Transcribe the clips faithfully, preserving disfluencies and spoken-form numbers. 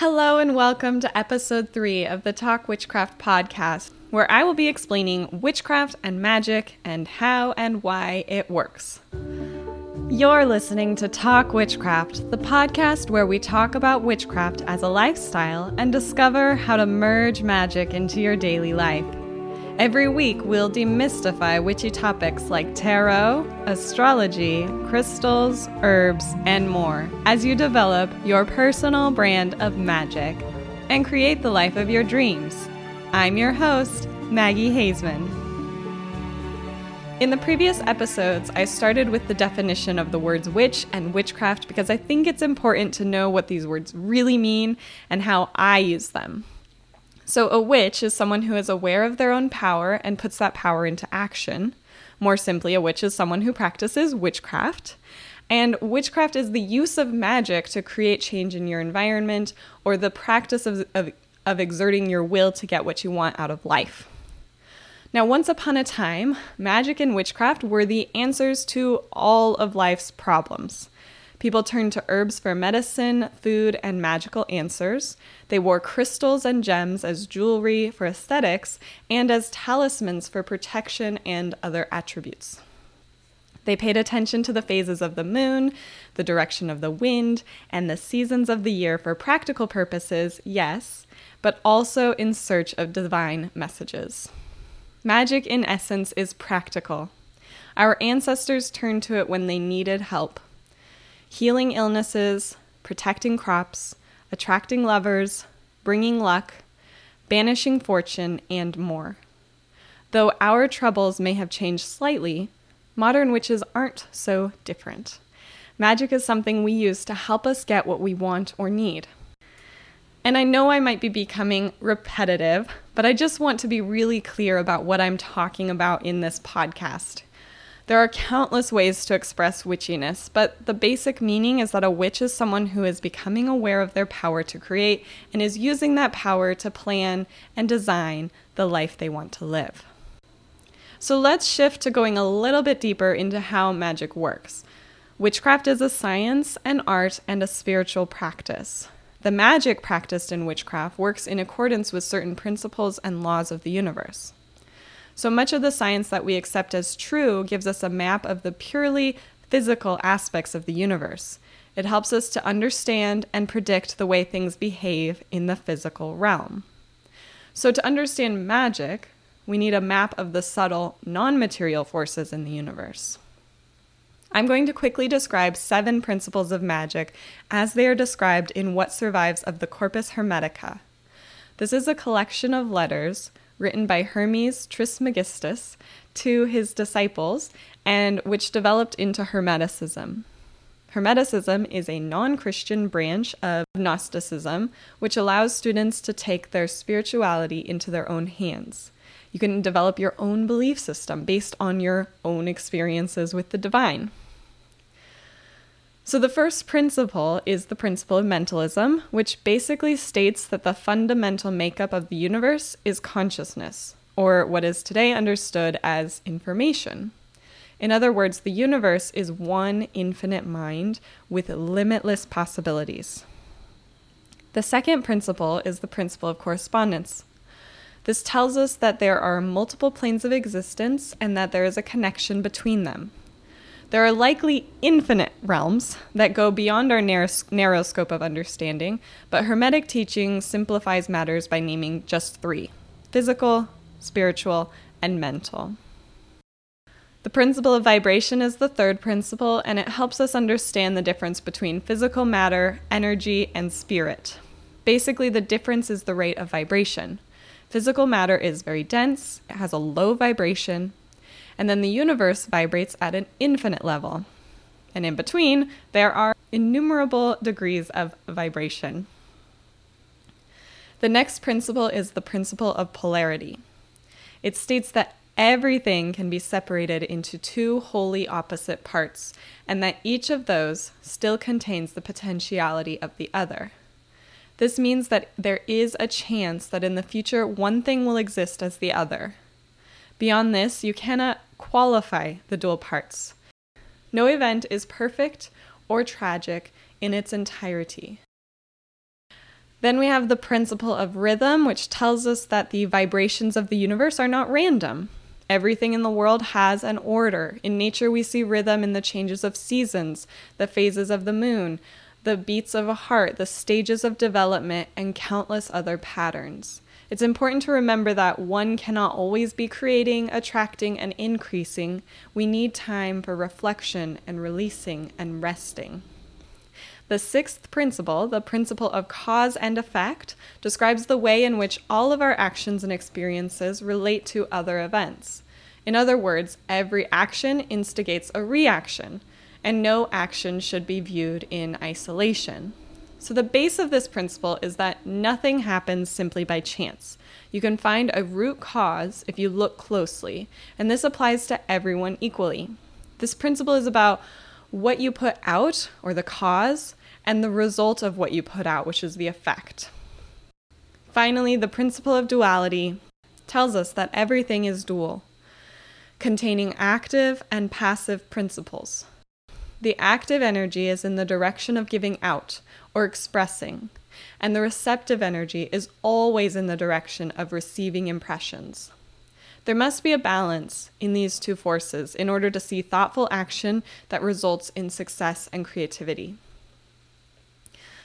Hello and welcome to episode three of the Talk Witchcraft podcast, where I will be explaining witchcraft and magic and how and why it works. You're listening to Talk Witchcraft, the podcast where we talk about witchcraft as a lifestyle and discover how to merge magic into your daily life. Every week, we'll demystify witchy topics like tarot, astrology, crystals, herbs, and more as you develop your personal brand of magic and create the life of your dreams. I'm your host, Maggie Hazeman. In the previous episodes, I started with the definition of the words witch and witchcraft because I think it's important to know what these words really mean and how I use them. So a witch is someone who is aware of their own power and puts that power into action. More simply, a witch is someone who practices witchcraft. And witchcraft is the use of magic to create change in your environment or the practice of, of, of exerting your will to get what you want out of life. Now, once upon a time, magic and witchcraft were the answers to all of life's problems. People turned to herbs for medicine, food, and magical answers. They wore crystals and gems as jewelry for aesthetics and as talismans for protection and other attributes. They paid attention to the phases of the moon, the direction of the wind, and the seasons of the year for practical purposes, yes, but also in search of divine messages. Magic, in essence, is practical. Our ancestors turned to it when they needed help. Healing illnesses, protecting crops, attracting lovers, bringing luck, banishing fortune, and more. Though our troubles may have changed slightly, modern witches aren't so different. Magic is something we use to help us get what we want or need. And I know I might be becoming repetitive, but I just want to be really clear about what I'm talking about in this podcast. There are countless ways to express witchiness, but the basic meaning is that a witch is someone who is becoming aware of their power to create and is using that power to plan and design the life they want to live. So let's shift to going a little bit deeper into how magic works. Witchcraft is a science, an art, and a spiritual practice. The magic practiced in witchcraft works in accordance with certain principles and laws of the universe. So much of the science that we accept as true gives us a map of the purely physical aspects of the universe. It helps us to understand and predict the way things behave in the physical realm. So to understand magic, we need a map of the subtle, non-material forces in the universe. I'm going to quickly describe seven principles of magic as they are described in What Survives of the Corpus Hermetica. This is a collection of letters written by Hermes Trismegistus to his disciples, and which developed into Hermeticism. Hermeticism is a non-Christian branch of Gnosticism, which allows students to take their spirituality into their own hands. You can develop your own belief system based on your own experiences with the divine. So the first principle is the principle of mentalism, which basically states that the fundamental makeup of the universe is consciousness, or what is today understood as information. In other words, the universe is one infinite mind with limitless possibilities. The second principle is the principle of correspondence. This tells us that there are multiple planes of existence and that there is a connection between them. There are likely infinite realms that go beyond our narrow, narrow scope of understanding, but Hermetic teaching simplifies matters by naming just three: physical, spiritual, and mental. The principle of vibration is the third principle, and it helps us understand the difference between physical matter, energy, and spirit. Basically, the difference is the rate of vibration. Physical matter is very dense, it has a low vibration, and then the universe vibrates at an infinite level. And in between, there are innumerable degrees of vibration. The next principle is the principle of polarity. It states that everything can be separated into two wholly opposite parts, and that each of those still contains the potentiality of the other. This means that there is a chance that in the future one thing will exist as the other. Beyond this, you cannot qualify the dual parts. No event is perfect or tragic in its entirety. Then we have the principle of rhythm, which tells us that the vibrations of the universe are not random. Everything in the world has an order. In nature, we see rhythm in the changes of seasons, the phases of the moon, the beats of a heart, the stages of development, and countless other patterns. It's important to remember that one cannot always be creating, attracting, and increasing. We need time for reflection and releasing and resting. The sixth principle, the principle of cause and effect, describes the way in which all of our actions and experiences relate to other events. In other words, every action instigates a reaction, and no action should be viewed in isolation. So the base of this principle is that nothing happens simply by chance. You can find a root cause if you look closely, and this applies to everyone equally. This principle is about what you put out, or the cause, and the result of what you put out, which is the effect. Finally, the principle of duality tells us that everything is dual, containing active and passive principles. The active energy is in the direction of giving out, or expressing, and the receptive energy is always in the direction of receiving impressions. There must be a balance in these two forces in order to see thoughtful action that results in success and creativity.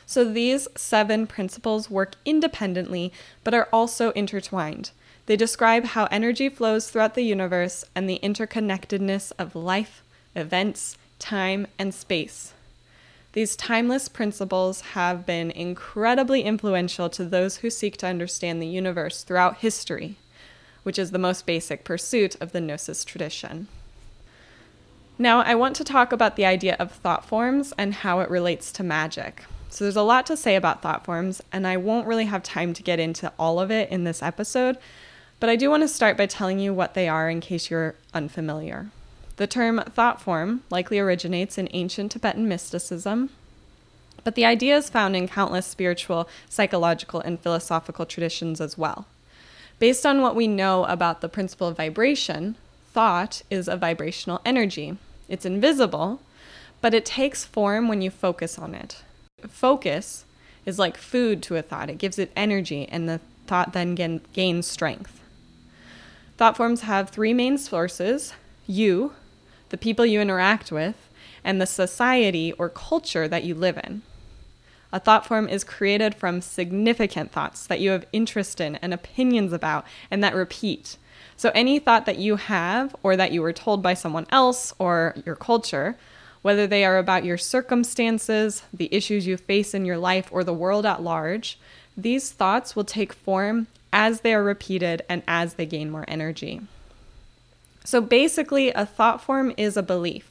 So these seven principles work independently, but are also intertwined. They describe how energy flows throughout the universe and the interconnectedness of life, events, time, and space. These timeless principles have been incredibly influential to those who seek to understand the universe throughout history, which is the most basic pursuit of the Gnosis tradition. Now, I want to talk about the idea of thought forms and how it relates to magic. So there's a lot to say about thought forms, and I won't really have time to get into all of it in this episode, but I do want to start by telling you what they are in case you're unfamiliar. The term thought form likely originates in ancient Tibetan mysticism, but the idea is found in countless spiritual, psychological, and philosophical traditions as well. Based on what we know about the principle of vibration, thought is a vibrational energy. It's invisible, but it takes form when you focus on it. Focus is like food to a thought. It gives it energy, and the thought then gain, gains strength. Thought forms have three main sources: you, the people you interact with, and the society or culture that you live in. A thought form is created from significant thoughts that you have interest in and opinions about, and that repeat. So any thought that you have, or that you were told by someone else or your culture, whether they are about your circumstances, the issues you face in your life, or the world at large, these thoughts will take form as they are repeated and as they gain more energy. So basically, a thought form is a belief.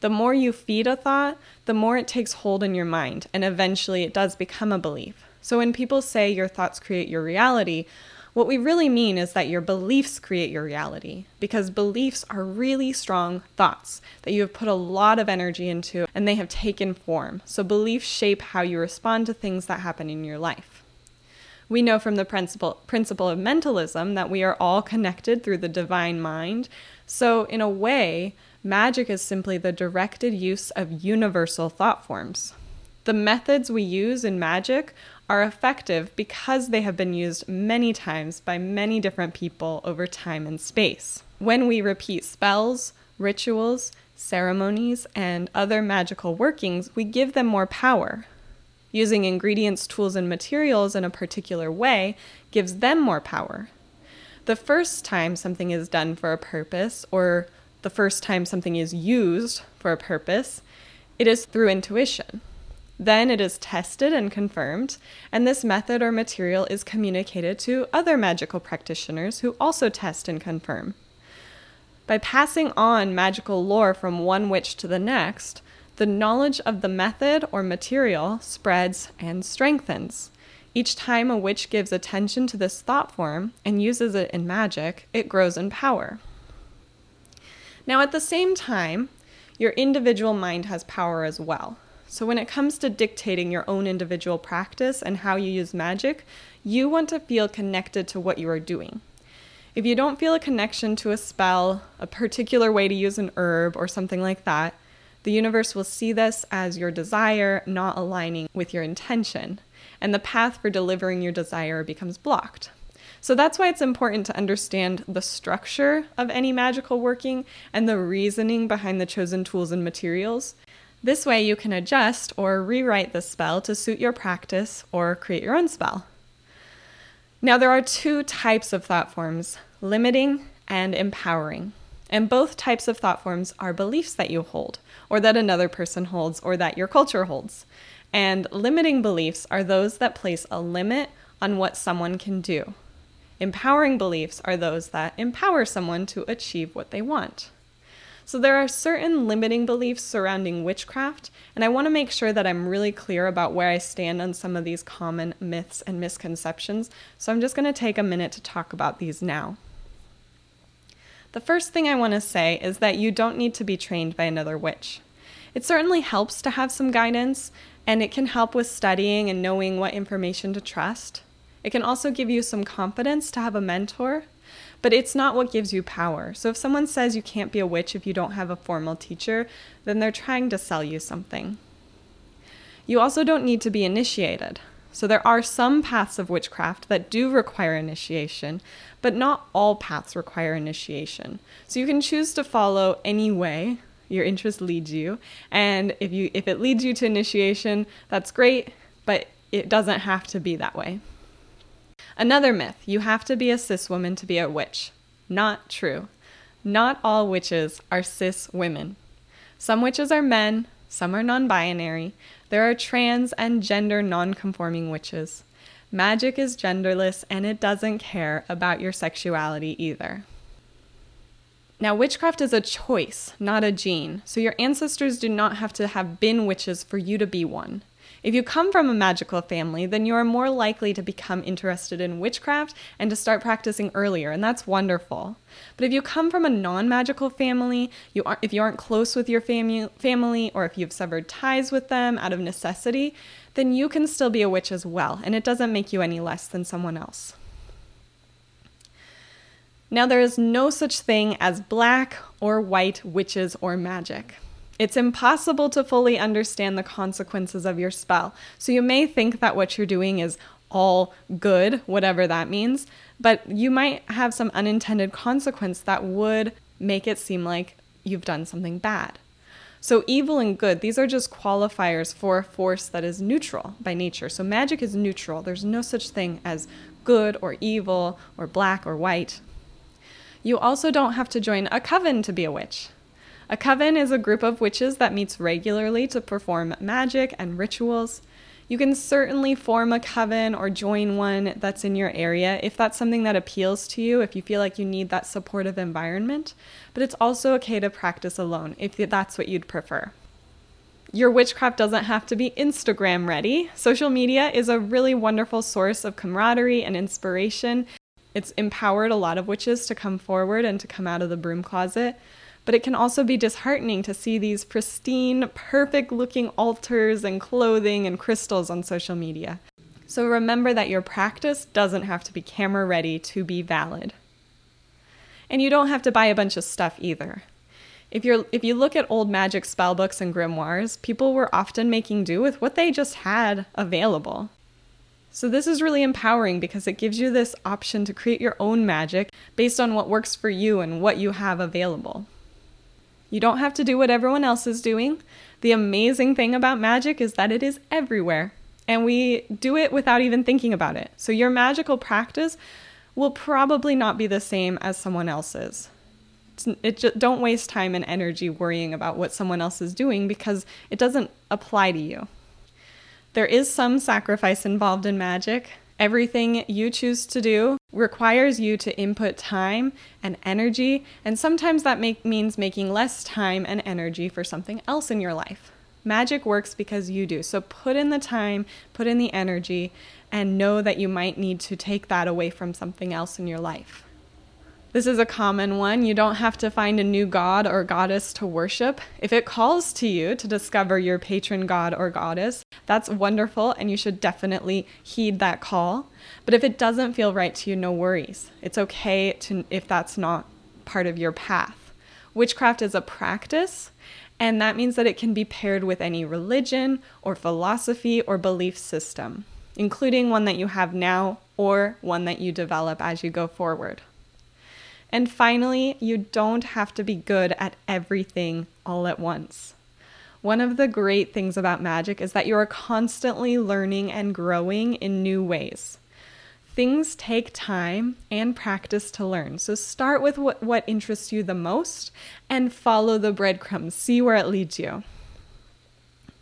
The more you feed a thought, the more it takes hold in your mind, and eventually it does become a belief. So when people say your thoughts create your reality, what we really mean is that your beliefs create your reality, because beliefs are really strong thoughts that you have put a lot of energy into, and they have taken form. So beliefs shape how you respond to things that happen in your life. We know from the principle, principle of mentalism that we are all connected through the divine mind. So in a way, magic is simply the directed use of universal thought forms. The methods we use in magic are effective because they have been used many times by many different people over time and space. When we repeat spells, rituals, ceremonies, and other magical workings, we give them more power. Using ingredients, tools, and materials in a particular way gives them more power. The first time something is done for a purpose, or the first time something is used for a purpose, it is through intuition. Then it is tested and confirmed, and this method or material is communicated to other magical practitioners who also test and confirm. By passing on magical lore from one witch to the next, the knowledge of the method or material spreads and strengthens. Each time a witch gives attention to this thought form and uses it in magic, it grows in power. Now, at the same time, your individual mind has power as well. So when it comes to dictating your own individual practice and how you use magic, you want to feel connected to what you are doing. If you don't feel a connection to a spell, a particular way to use an herb, or something like that, the universe will see this as your desire not aligning with your intention, and the path for delivering your desire becomes blocked. So that's why it's important to understand the structure of any magical working and the reasoning behind the chosen tools and materials. This way you can adjust or rewrite the spell to suit your practice or create your own spell. Now there are two types of thought forms, limiting and empowering. And both types of thought forms are beliefs that you hold, or that another person holds, or that your culture holds. And limiting beliefs are those that place a limit on what someone can do. Empowering beliefs are those that empower someone to achieve what they want. So there are certain limiting beliefs surrounding witchcraft, and I want to make sure that I'm really clear about where I stand on some of these common myths and misconceptions, so I'm just going to take a minute to talk about these now. The first thing I want to say is that you don't need to be trained by another witch. It certainly helps to have some guidance, and it can help with studying and knowing what information to trust. It can also give you some confidence to have a mentor, but it's not what gives you power. So if someone says you can't be a witch if you don't have a formal teacher, then they're trying to sell you something. You also don't need to be initiated. So there are some paths of witchcraft that do require initiation, but not all paths require initiation. So you can choose to follow any way your interest leads you, and if you if it leads you to initiation, that's great, but it doesn't have to be that way. Another myth, you have to be a cis woman to be a witch. Not true. Not all witches are cis women. Some witches are men, some are non-binary. There are trans and gender non-conforming witches. Magic is genderless and it doesn't care about your sexuality either. Now, witchcraft is a choice, not a gene, so your ancestors do not have to have been witches for you to be one. If you come from a magical family, then you are more likely to become interested in witchcraft and to start practicing earlier, and that's wonderful. But if you come from a non-magical family, you aren't, if you aren't close with your famu- family, or if you've severed ties with them out of necessity, then you can still be a witch as well, and it doesn't make you any less than someone else. Now, there is no such thing as black or white witches or magic. It's impossible to fully understand the consequences of your spell, so you may think that what you're doing is all good, whatever that means, but you might have some unintended consequence that would make it seem like you've done something bad. So evil and good, these are just qualifiers for a force that is neutral by nature. So magic is neutral. There's no such thing as good or evil or black or white. You also don't have to join a coven to be a witch. A coven is a group of witches that meets regularly to perform magic and rituals. You can certainly form a coven or join one that's in your area if that's something that appeals to you, if you feel like you need that supportive environment, but it's also okay to practice alone if that's what you'd prefer. Your witchcraft doesn't have to be Instagram ready. Social media is a really wonderful source of camaraderie and inspiration. It's empowered a lot of witches to come forward and to come out of the broom closet. But it can also be disheartening to see these pristine, perfect-looking altars and clothing and crystals on social media. So remember that your practice doesn't have to be camera-ready to be valid. And you don't have to buy a bunch of stuff either. If you're, if you look at old magic spellbooks and grimoires, people were often making do with what they just had available. So this is really empowering because it gives you this option to create your own magic based on what works for you and what you have available. You don't have to do what everyone else is doing. The amazing thing about magic is that it is everywhere, and we do it without even thinking about it. So your magical practice will probably not be the same as someone else's. It, it just, don't waste time and energy worrying about what someone else is doing because it doesn't apply to you. There is some sacrifice involved in magic. Everything you choose to do requires you to input time and energy, and sometimes that make, means making less time and energy for something else in your life. Magic works because you do, so put in the time, put in the energy, and know that you might need to take that away from something else in your life. This is a common one. You don't have to find a new god or goddess to worship. If it calls to you to discover your patron god or goddess, that's wonderful, and you should definitely heed that call. But if it doesn't feel right to you, no worries. It's okay to, if that's not part of your path. Witchcraft is a practice, and that means that it can be paired with any religion or philosophy or belief system. including one that you have now or one that you develop as you go forward. And finally, you don't have to be good at everything all at once. One of the great things about magic is that you are constantly learning and growing in new ways. Things take time and practice to learn, so start with what, what interests you the most and follow the breadcrumbs, see where it leads you.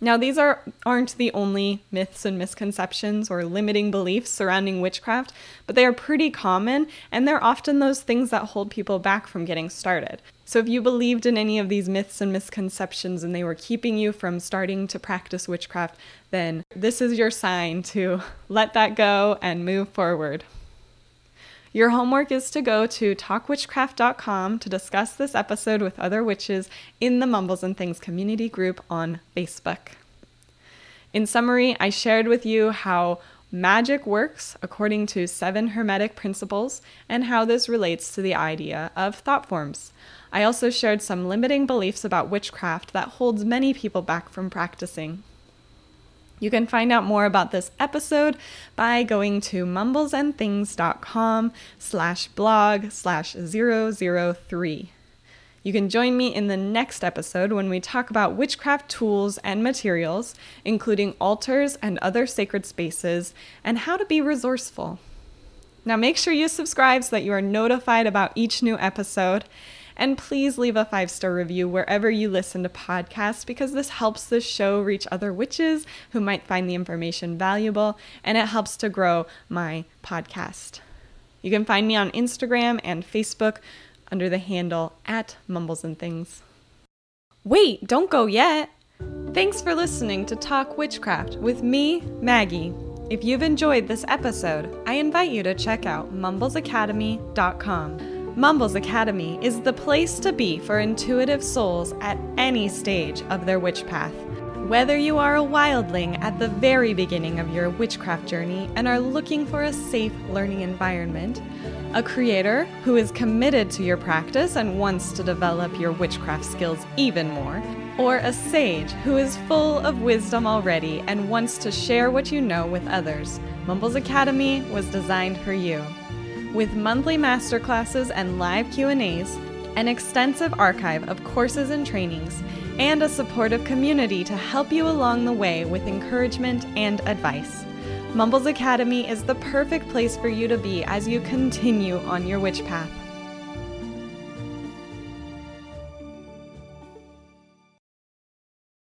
Now, these are, aren't the only myths and misconceptions or limiting beliefs surrounding witchcraft, but they are pretty common, and they're often those things that hold people back from getting started. So if you believed in any of these myths and misconceptions and they were keeping you from starting to practice witchcraft, then this is your sign to let that go and move forward. Your homework is to go to talk witchcraft dot com to discuss this episode with other witches in the Mumbles and Things community group on Facebook. In summary, I shared with you how magic works according to seven hermetic principles and how this relates to the idea of thought forms. I also shared some limiting beliefs about witchcraft that holds many people back from practicing. You can find out more about this episode by going to mumblesandthings.com slash blog slash 003. You can join me in the next episode when we talk about witchcraft tools and materials, including altars and other sacred spaces, and how to be resourceful. Now make sure you subscribe so that you are notified about each new episode. And please leave a five-star review wherever you listen to podcasts, because this helps the show reach other witches who might find the information valuable, and it helps to grow my podcast. You can find me on Instagram and Facebook under the handle at Mumbles and Things. Wait, don't go yet! Thanks for listening to Talk Witchcraft with me, Maggie. If you've enjoyed this episode, I invite you to check out mumbles academy dot com. Mumbles Academy is the place to be for intuitive souls at any stage of their witch path. Whether you are a wildling at the very beginning of your witchcraft journey and are looking for a safe learning environment, a creator who is committed to your practice and wants to develop your witchcraft skills even more, or a sage who is full of wisdom already and wants to share what you know with others, Mumbles Academy was designed for you. With monthly masterclasses and live Q and A's, an extensive archive of courses and trainings, and a supportive community to help you along the way with encouragement and advice. Mumbles Academy is the perfect place for you to be as you continue on your witch path.